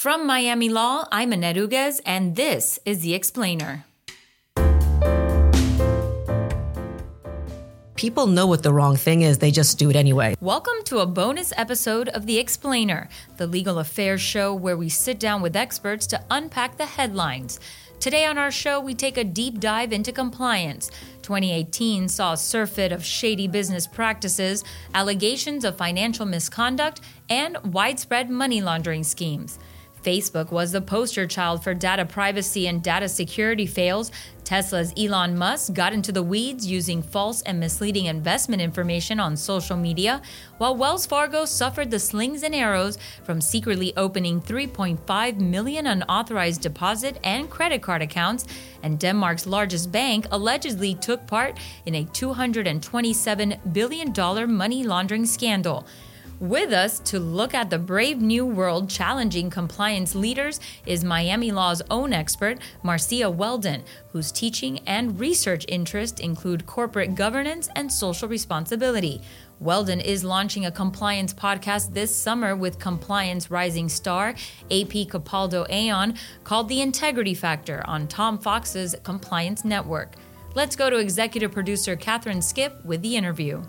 From Miami Law, I'm Annette Uguez, and this is The Explainer. People know what the wrong thing is. They just do it anyway. Welcome to a bonus episode of The Explainer, the legal affairs show where we sit down with experts to unpack the headlines. Today on our show, we take a deep dive into compliance. 2018 saw a surfeit of shady business practices, allegations of financial misconduct, and widespread money laundering schemes. Facebook was the poster child for data privacy and data security fails. Tesla's Elon Musk got into the weeds using false and misleading investment information on social media, while Wells Fargo suffered the slings and arrows from secretly opening 3.5 million unauthorized deposit and credit card accounts, and Denmark's largest bank allegedly took part in a $227 billion money laundering scandal. With us to look at the brave new world challenging compliance leaders is Miami Law's own expert, Marcia Weldon, whose teaching and research interests include corporate governance and social responsibility. Weldon is launching a compliance podcast this summer with Compliance Rising star AP Capaldo Aoun called The Integrity Factor on Tom Fox's Compliance Network. Let's go to executive producer Catherine Skip with the interview.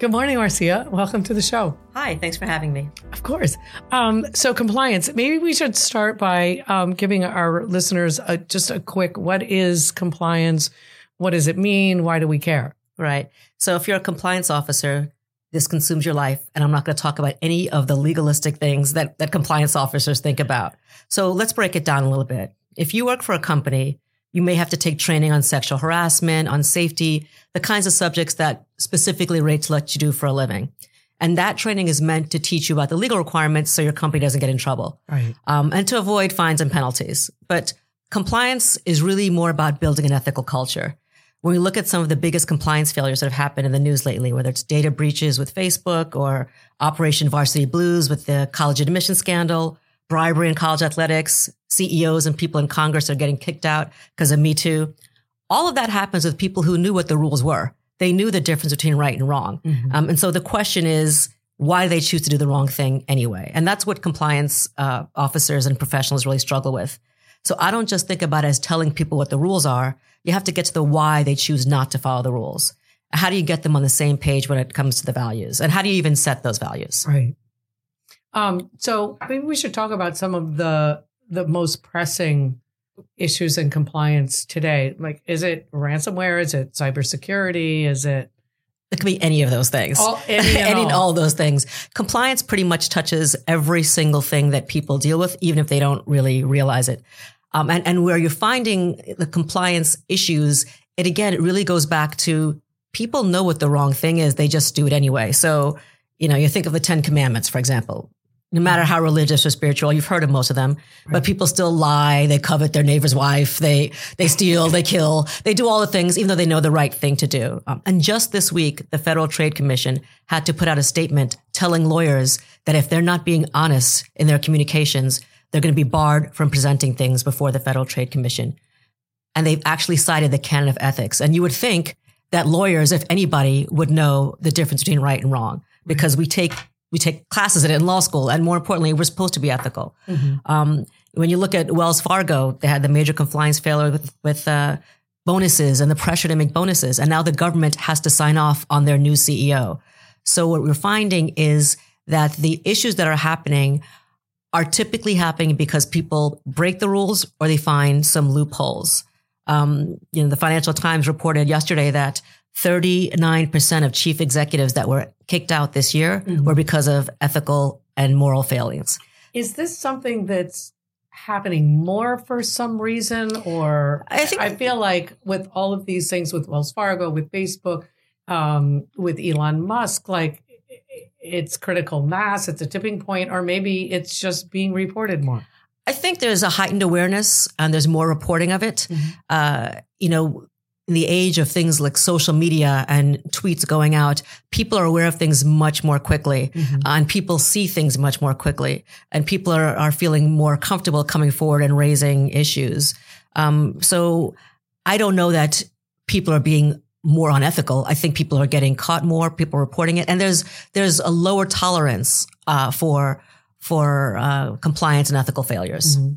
Good morning, Marcia. Welcome to the show. Hi, thanks for having me. Of course. So compliance, maybe we should start by giving our listeners just a quick, what is compliance? What does it mean? Why do we care? Right. So if you're a compliance officer, this consumes your life. And I'm not going to talk about any of the legalistic things that compliance officers think about. So let's break it down a little bit. If you work for a company, you may have to take training on sexual harassment, on safety, the kinds of subjects that specifically rates let you do for a living. And that training is meant to teach you about the legal requirements so your company doesn't get in trouble. Right. And to avoid fines and penalties. But compliance is really more about building an ethical culture. When we look at some of the biggest compliance failures that have happened in the news lately, whether it's data breaches with Facebook or Operation Varsity Blues with the college admission scandal, bribery in college athletics, CEOs and people in Congress are getting kicked out because of Me Too. All of that happens with people who knew what the rules were. They knew the difference between right and wrong. Mm-hmm. And so the question is, why do they choose to do the wrong thing anyway? And that's what compliance officers and professionals really struggle with. So I don't just think about it as telling people what the rules are. You have to get to the why they choose not to follow the rules. How do you get them on the same page when it comes to the values? And how do you even set those values? Right. So maybe we should talk about some of the most pressing issues in compliance today. Like, is it ransomware? Is it cybersecurity? It could be any of those things. All of those things. Compliance pretty much touches every single thing that people deal with, even if they don't really realize it. And where you're finding the compliance issues, it really goes back to people know what the wrong thing is. They just do it anyway. So, you think of the 10 Commandments, for example. No matter how religious or spiritual, you've heard of most of them, but people still lie. They covet their neighbor's wife. They steal, they kill, they do all the things, even though they know the right thing to do. And just this week, the Federal Trade Commission had to put out a statement telling lawyers that if they're not being honest in their communications, they're going to be barred from presenting things before the Federal Trade Commission. And they've actually cited the canon of ethics. And you would think that lawyers, if anybody, would know the difference between right and wrong, because we take classes in it in law school, and more importantly, we're supposed to be ethical. Mm-hmm. When you look at Wells Fargo, they had the major compliance failure with bonuses and the pressure to make bonuses, and now the government has to sign off on their new CEO. So what we're finding is that the issues that are happening are typically happening because people break the rules or they find some loopholes. The Financial Times reported yesterday that 39% of chief executives that were kicked out this year were because of ethical and moral failings. Is this something that's happening more for some reason? Or I feel like with all of these things, with Wells Fargo, with Facebook, with Elon Musk, like it's critical mass, it's a tipping point, or maybe it's just being reported more. I think there's a heightened awareness and there's more reporting of it. Mm-hmm. In the age of things like social media and tweets going out, people are aware of things much more quickly, and people see things much more quickly, and people are feeling more comfortable coming forward and raising issues. So I don't know that people are being more unethical. I think people are getting caught more, people are reporting it. And there's a lower tolerance, for compliance and ethical failures. Mm-hmm.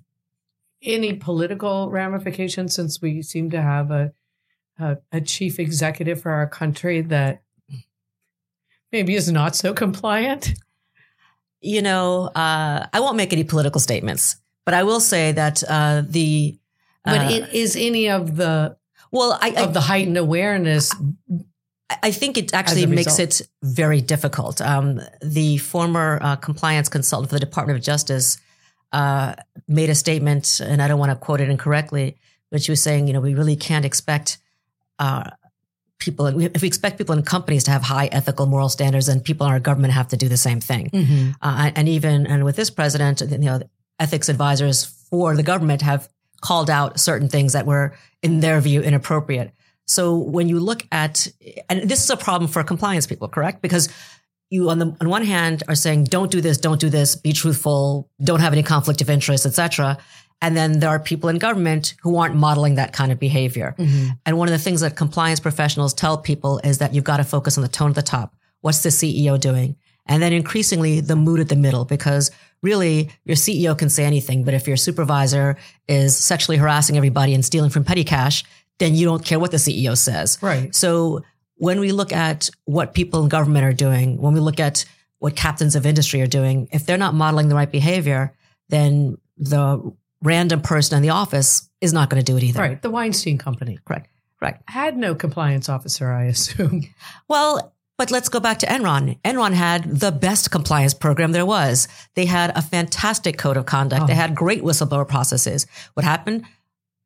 Any political ramifications, since we seem to have a chief executive for our country that maybe is not so compliant? You know, I won't make any political statements, but I will say that But it is any of the the heightened awareness. I think it actually makes it very difficult. The former compliance consultant for the Department of Justice made a statement, and I don't want to quote it incorrectly, but she was saying, you know, we really can't expect people, if we expect people in companies to have high ethical moral standards, then people in our government have to do the same thing. Mm-hmm. And with this president, you know, ethics advisors for the government have called out certain things that were, in their view, inappropriate. So when you look at, and this is a problem for compliance people, correct? Because you on one hand are saying, don't do this, be truthful, don't have any conflict of interest, et cetera. And then there are people in government who aren't modeling that kind of behavior. Mm-hmm. And one of the things that compliance professionals tell people is that you've got to focus on the tone at the top. What's the CEO doing? And then increasingly the mood at the middle, because really your CEO can say anything, but if your supervisor is sexually harassing everybody and stealing from petty cash, then you don't care what the CEO says. Right. So when we look at what people in government are doing, when we look at what captains of industry are doing, if they're not modeling the right behavior, then the random person in the office is not going to do it either. Right. The Weinstein Company. Correct. Right. Had no compliance officer, I assume. Well, but let's go back to Enron. Enron had the best compliance program there was. They had a fantastic code of conduct. Oh. They had great whistleblower processes. What happened?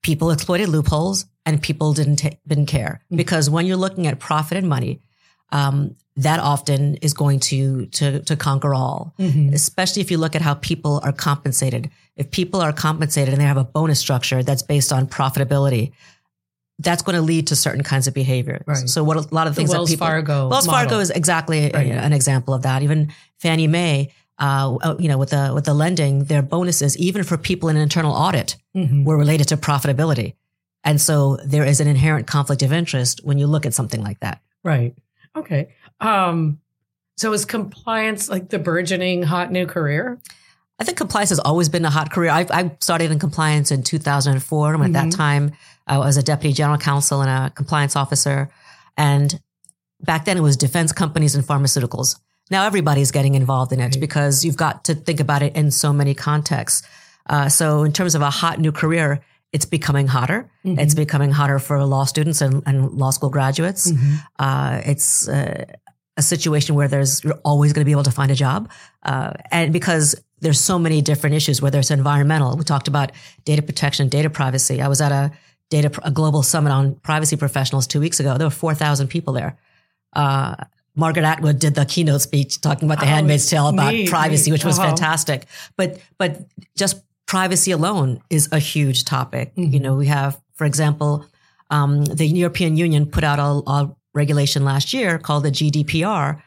People exploited loopholes and people didn't care. Because when you're looking at profit and money, that often is going to conquer all, mm-hmm. especially if you look at how people are compensated. If people are compensated and they have a bonus structure that's based on profitability, that's going to lead to certain kinds of behavior. Right. So what a lot of things that people... Wells Fargo is exactly an example of that. Even Fannie Mae, with the lending, their bonuses, even for people in an internal audit, mm-hmm. were related to profitability. And so there is an inherent conflict of interest when you look at something like that. Right. Okay. So is compliance like the burgeoning hot new career? I think compliance has always been a hot career. I started in compliance in 2004. And at mm-hmm. that time, I was a deputy general counsel and a compliance officer. And back then it was defense companies and pharmaceuticals. Now everybody's getting involved in it because you've got to think about it in so many contexts. So in terms of a hot new career, it's becoming hotter. Mm-hmm. It's becoming hotter for law students and law school graduates. Mm-hmm. It's a situation where you're always going to be able to find a job. And because there's so many different issues, whether it's environmental. We talked about data protection, data privacy. I was at a global summit on privacy professionals 2 weeks ago. There were 4,000 people there. Margaret Atwood did the keynote speech talking about The Handmaid's Tale about privacy, which was fantastic. But just privacy alone is a huge topic. Mm-hmm. You know, we have, for example, the European Union put out a regulation last year called the GDPR,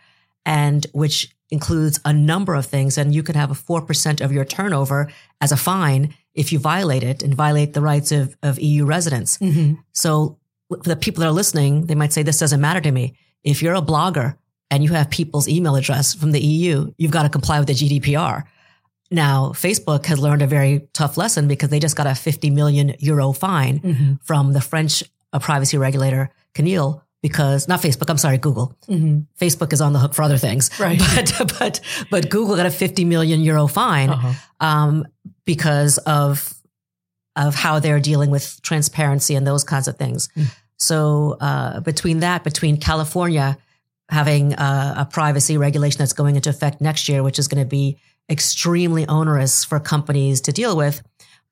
and which includes a number of things, and you could have a 4% of your turnover as a fine if you violate it and violate the rights of EU residents. Mm-hmm. So for the people that are listening, they might say, this doesn't matter to me. If you're a blogger and you have people's email address from the EU, you've got to comply with the GDPR. Now, Facebook has learned a very tough lesson because they just got a 50 million euro fine mm-hmm. from the French privacy regulator, CNIL, Google. Mm-hmm. Facebook is on the hook for other things, right? But Google got a 50 million euro fine because of how they're dealing with transparency and those kinds of things. Mm. So between California having a privacy regulation that's going into effect next year, which is going to be extremely onerous for companies to deal with,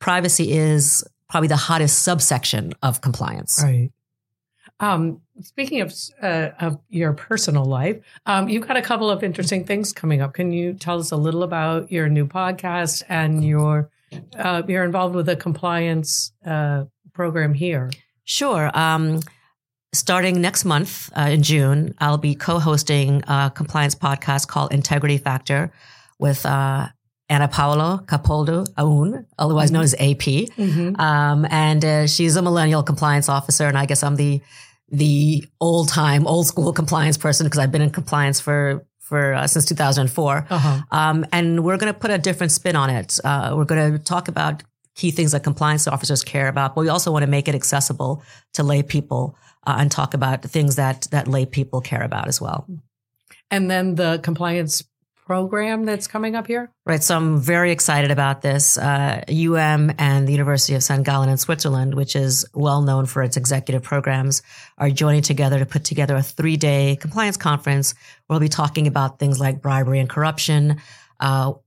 privacy is probably the hottest subsection of compliance. Right. Speaking of your personal life, you've got a couple of interesting things coming up. Can you tell us a little about your new podcast and you're involved with a compliance program here? Sure. Starting next month in June, I'll be co-hosting a compliance podcast called Integrity Factor with Annette Capaldo Aoun, otherwise known as AP. Mm-hmm. And she's a millennial compliance officer, and I guess I'm the the old school compliance person, because I've been in compliance for since 2004. Uh-huh. And we're going to put a different spin on it. We're going to talk about key things that compliance officers care about, but we also want to make it accessible to lay people and talk about things that lay people care about as well. And then the compliance program that's coming up here? Right. So I'm very excited about this. UM and the University of St. Gallen in Switzerland, which is well known for its executive programs, are joining together to put together a 3-day compliance conference where we'll be talking about things like bribery and corruption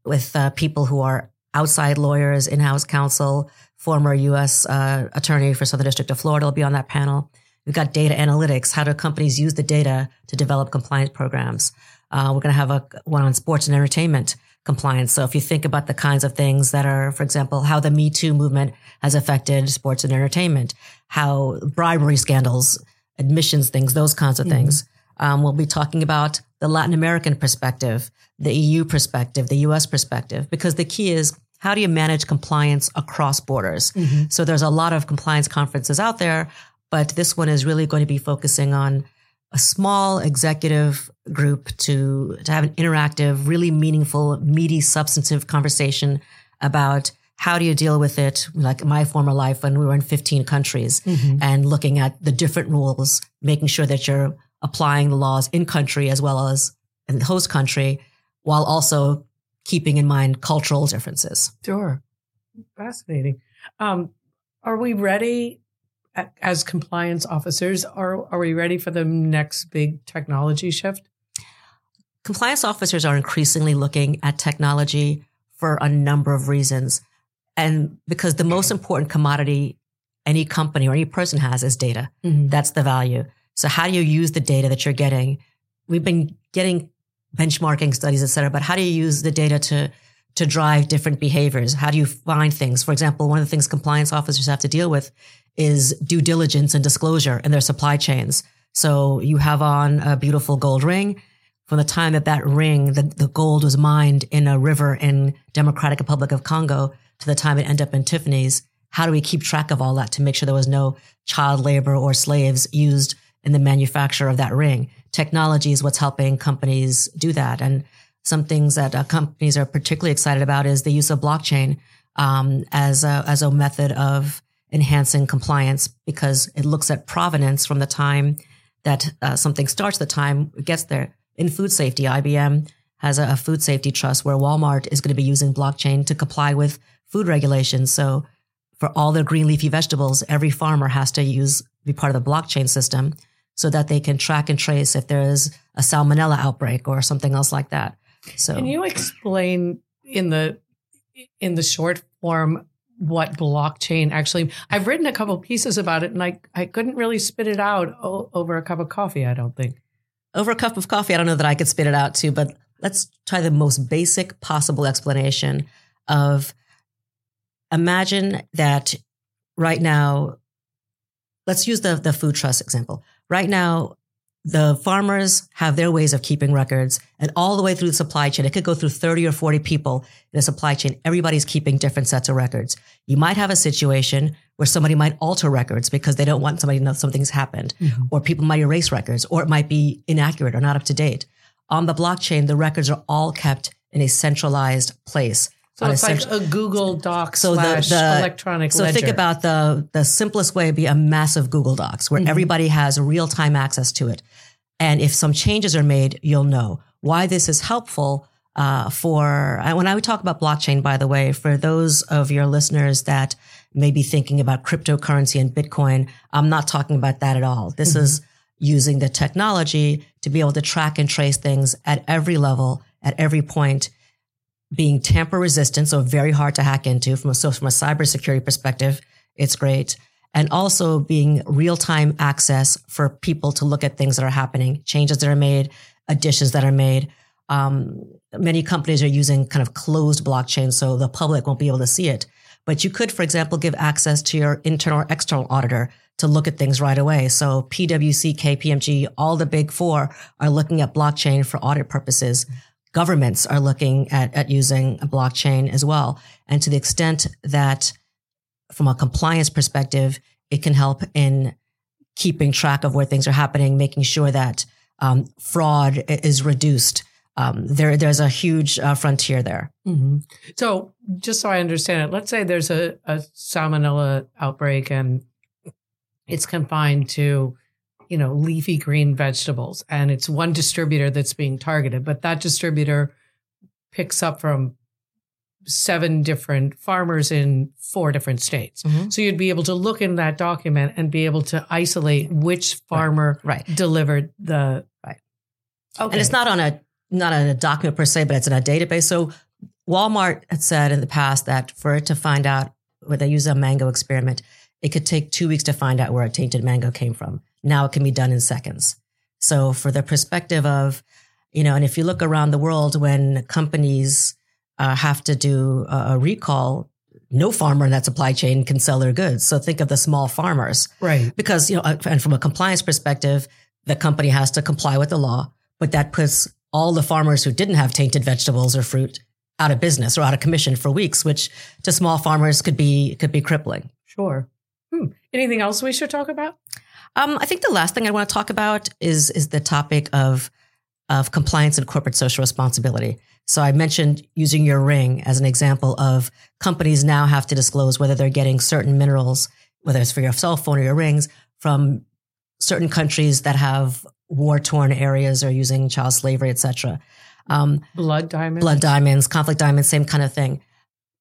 with people who are outside lawyers, in-house counsel, former U.S. Attorney for Southern District of Florida will be on that panel. We've got data analytics. How do companies use the data to develop compliance programs? We're going to have one on sports and entertainment compliance. So if you think about the kinds of things that are, for example, how the Me Too movement has affected sports and entertainment, how bribery scandals, admissions things, those kinds of things. We'll be talking about the Latin American perspective, the EU perspective, the U.S. perspective, because the key is, how do you manage compliance across borders? Mm-hmm. So there's a lot of compliance conferences out there, but this one is really going to be focusing on a small executive group to have an interactive, really meaningful, meaty, substantive conversation about how do you deal with it? Like my former life when we were in 15 countries and looking at the different rules, making sure that you're applying the laws in country as well as in the host country, while also keeping in mind cultural differences. Sure. Fascinating. Are we ready as compliance officers? Are we ready for the next big technology shift? Compliance officers are increasingly looking at technology for a number of reasons. And because the most important commodity any company or any person has is data. Mm-hmm. That's the value. So how do you use the data that you're getting? We've been getting benchmarking studies, et cetera, but how do you use the data to drive different behaviors? How do you find things? For example, one of the things compliance officers have to deal with is due diligence and disclosure in their supply chains. So you have on a beautiful gold ring. From the time that ring, the gold was mined in a river in Democratic Republic of Congo to the time it ended up in Tiffany's, how do we keep track of all that to make sure there was no child labor or slaves used in the manufacture of that ring? Technology is what's helping companies do that. And some things that companies are particularly excited about is the use of blockchain as a method of enhancing compliance, because it looks at provenance from the time that something starts, the time it gets there. In food safety, IBM has a food safety trust where Walmart is going to be using blockchain to comply with food regulations. So for all their green leafy vegetables, every farmer has to be part of the blockchain system, so that they can track and trace if there is a salmonella outbreak or something else like that. So, can you explain in the short form what blockchain actually? I've written a couple pieces about it, and I couldn't really spit it out over a cup of coffee. I don't think over a cup of coffee. I don't know that I could spit it out too. But let's try the most basic possible explanation of imagine that right now. Let's use the food trust example. Right now, the farmers have their ways of keeping records, and all the way through the supply chain, it could go through 30 or 40 people in a supply chain. Everybody's keeping different sets of records. You might have a situation where somebody might alter records because they don't want somebody to know something's happened, or people might erase records, or it might be inaccurate or not up to date. On the blockchain, the records are all kept in a centralized place. So it's like a Google Docs / electronic ledger. So think about the simplest way would be a massive Google Docs where everybody has real-time access to it. And if some changes are made, you'll know. Why this is helpful when I would talk about blockchain, by the way, for those of your listeners that may be thinking about cryptocurrency and Bitcoin, I'm not talking about that at all. This is using the technology to be able to track and trace things at every level, at every point, being tamper resistant, so very hard to hack into. From a cybersecurity perspective, it's great. And also being real-time access for people to look at things that are happening, changes that are made, additions that are made. Many companies are using kind of closed blockchain, so the public won't be able to see it. But you could, for example, give access to your internal or external auditor to look at things right away. So PwC, KPMG, all the big four are looking at blockchain for audit purposes. Governments are looking at using a blockchain as well. And to the extent that from a compliance perspective, it can help in keeping track of where things are happening, making sure that fraud is reduced. There's a huge frontier there. Mm-hmm. So just so I understand it, let's say there's a salmonella outbreak and it's confined to, you know, leafy green vegetables, and it's one distributor that's being targeted, but that distributor picks up from 7 different farmers in 4 different states. Mm-hmm. So you'd be able to look in that document and be able to isolate which farmer delivered the... Right. Okay. And it's not on a document per se, but it's in a database. So Walmart had said in the past that for it to find out where they use a mango experiment, it could take 2 weeks to find out where a tainted mango came from. Now it can be done in seconds. So for the perspective of, you know, and if you look around the world when companies have to do a recall, no farmer in that supply chain can sell their goods. So think of the small farmers. Right. Because, you know, and from a compliance perspective, the company has to comply with the law, but that puts all the farmers who didn't have tainted vegetables or fruit out of business or out of commission for weeks, which to small farmers could be crippling. Sure. Anything else we should talk about? I think the last thing I want to talk about is the topic of compliance and corporate social responsibility. So I mentioned using your ring as an example of companies now have to disclose whether they're getting certain minerals, whether it's for your cell phone or your rings, from certain countries that have war-torn areas or using child slavery, et cetera. Blood diamonds, conflict diamonds, same kind of thing.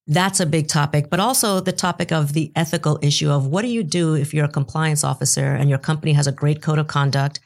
That's a big topic, but also the topic of the ethical issue of what do you do if you're a compliance officer and your company has a great code of conduct,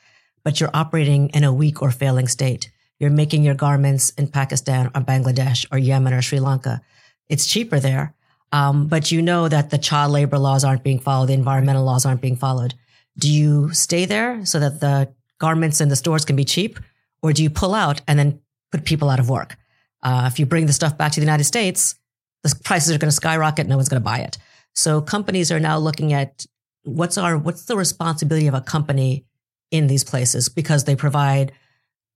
but you're operating in a weak or failing state. You're making your garments in Pakistan or Bangladesh or Yemen or Sri Lanka. It's cheaper there. But you know that the child labor laws aren't being followed. The environmental laws aren't being followed. Do you stay there so that the garments in the stores can be cheap, or do you pull out and then put people out of work? If you bring the stuff back to the United States, the prices are going to skyrocket. No one's going to buy it. So companies are now looking at what's the responsibility of a company in these places, because they provide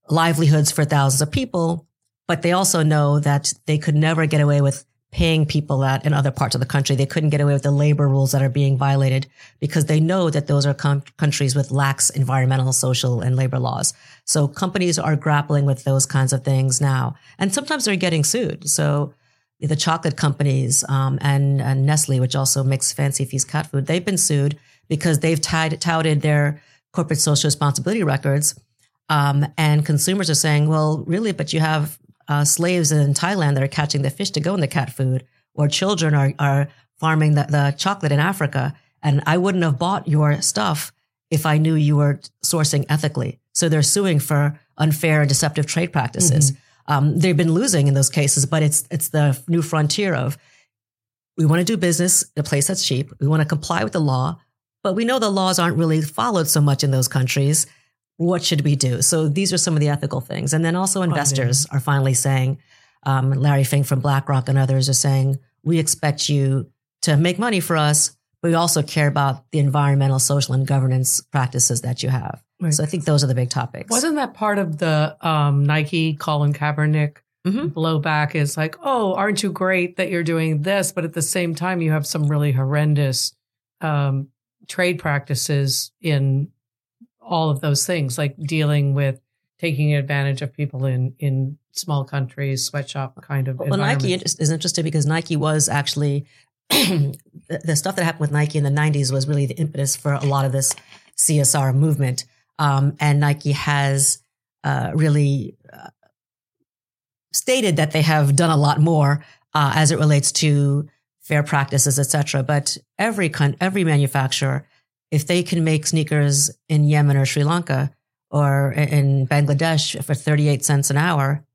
livelihoods for thousands of people, but they also know that they could never get away with paying people that in other parts of the country. They couldn't get away with the labor rules that are being violated because they know that those are countries with lax environmental, social, and labor laws. So companies are grappling with those kinds of things now. And sometimes they're getting sued. So the chocolate companies and Nestle, which also makes Fancy Feast cat food, they've been sued because they've touted their corporate social responsibility records. And consumers are saying, well, really, but you have slaves in Thailand that are catching the fish to go in the cat food, or children are farming the chocolate in Africa. And I wouldn't have bought your stuff if I knew you were sourcing ethically. So they're suing for unfair and deceptive trade practices. Mm-hmm. They've been losing in those cases, but it's the new frontier of, we want to do business in a place that's cheap. We want to comply with the law, but we know the laws aren't really followed so much in those countries. What should we do? So these are some of the ethical things. And then also investors are finally saying, Larry Fink from BlackRock and others are saying, we expect you to make money for us, but we also care about the environmental, social, and governance practices that you have. Right. So I think those are the big topics. Wasn't that part of the Nike, Colin Kaepernick blowback is like, oh, aren't you great that you're doing this? But at the same time, you have some really horrendous trade practices in all of those things, like dealing with taking advantage of people in small countries, sweatshop kind of environment. Nike is interesting because Nike was actually, the stuff that happened with Nike in the 90s was really the impetus for a lot of this CSR movement. And Nike has really stated that they have done a lot more as it relates to fair practices, et cetera. But every manufacturer, if they can make sneakers in Yemen or Sri Lanka or in Bangladesh for 38 cents an hour,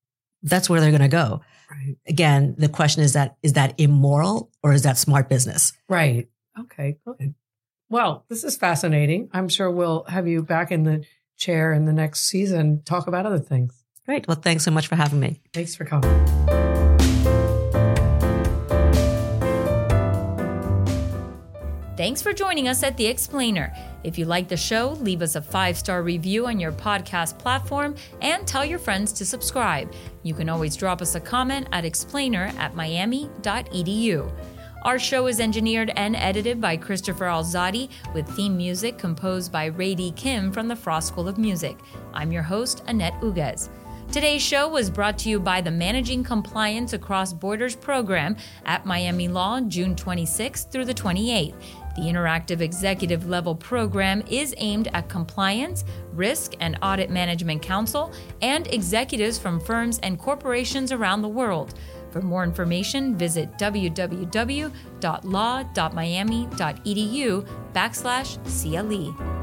that's where they're going to go. Right. Again, the question is that immoral or is that smart business? Right. Okay, good. Well, this is fascinating. I'm sure we'll have you back in the chair in the next season, talk about other things. Great. Well, thanks so much for having me. Thanks for coming. Thanks for joining us at The Explainer. If you like the show, leave us a 5-star review on your podcast platform and tell your friends to subscribe. You can always drop us a comment at explainer@miami.edu. Our show is engineered and edited by Christopher Alzadi, with theme music composed by Ray D. Kim from the Frost School of Music. I'm your host, Annette Uguez. Today's show was brought to you by the Managing Compliance Across Borders program at Miami Law, June 26th through the 28th. The interactive executive level program is aimed at compliance, risk, and audit management counsel, and executives from firms and corporations around the world. For more information, visit www.law.miami.edu/CLE.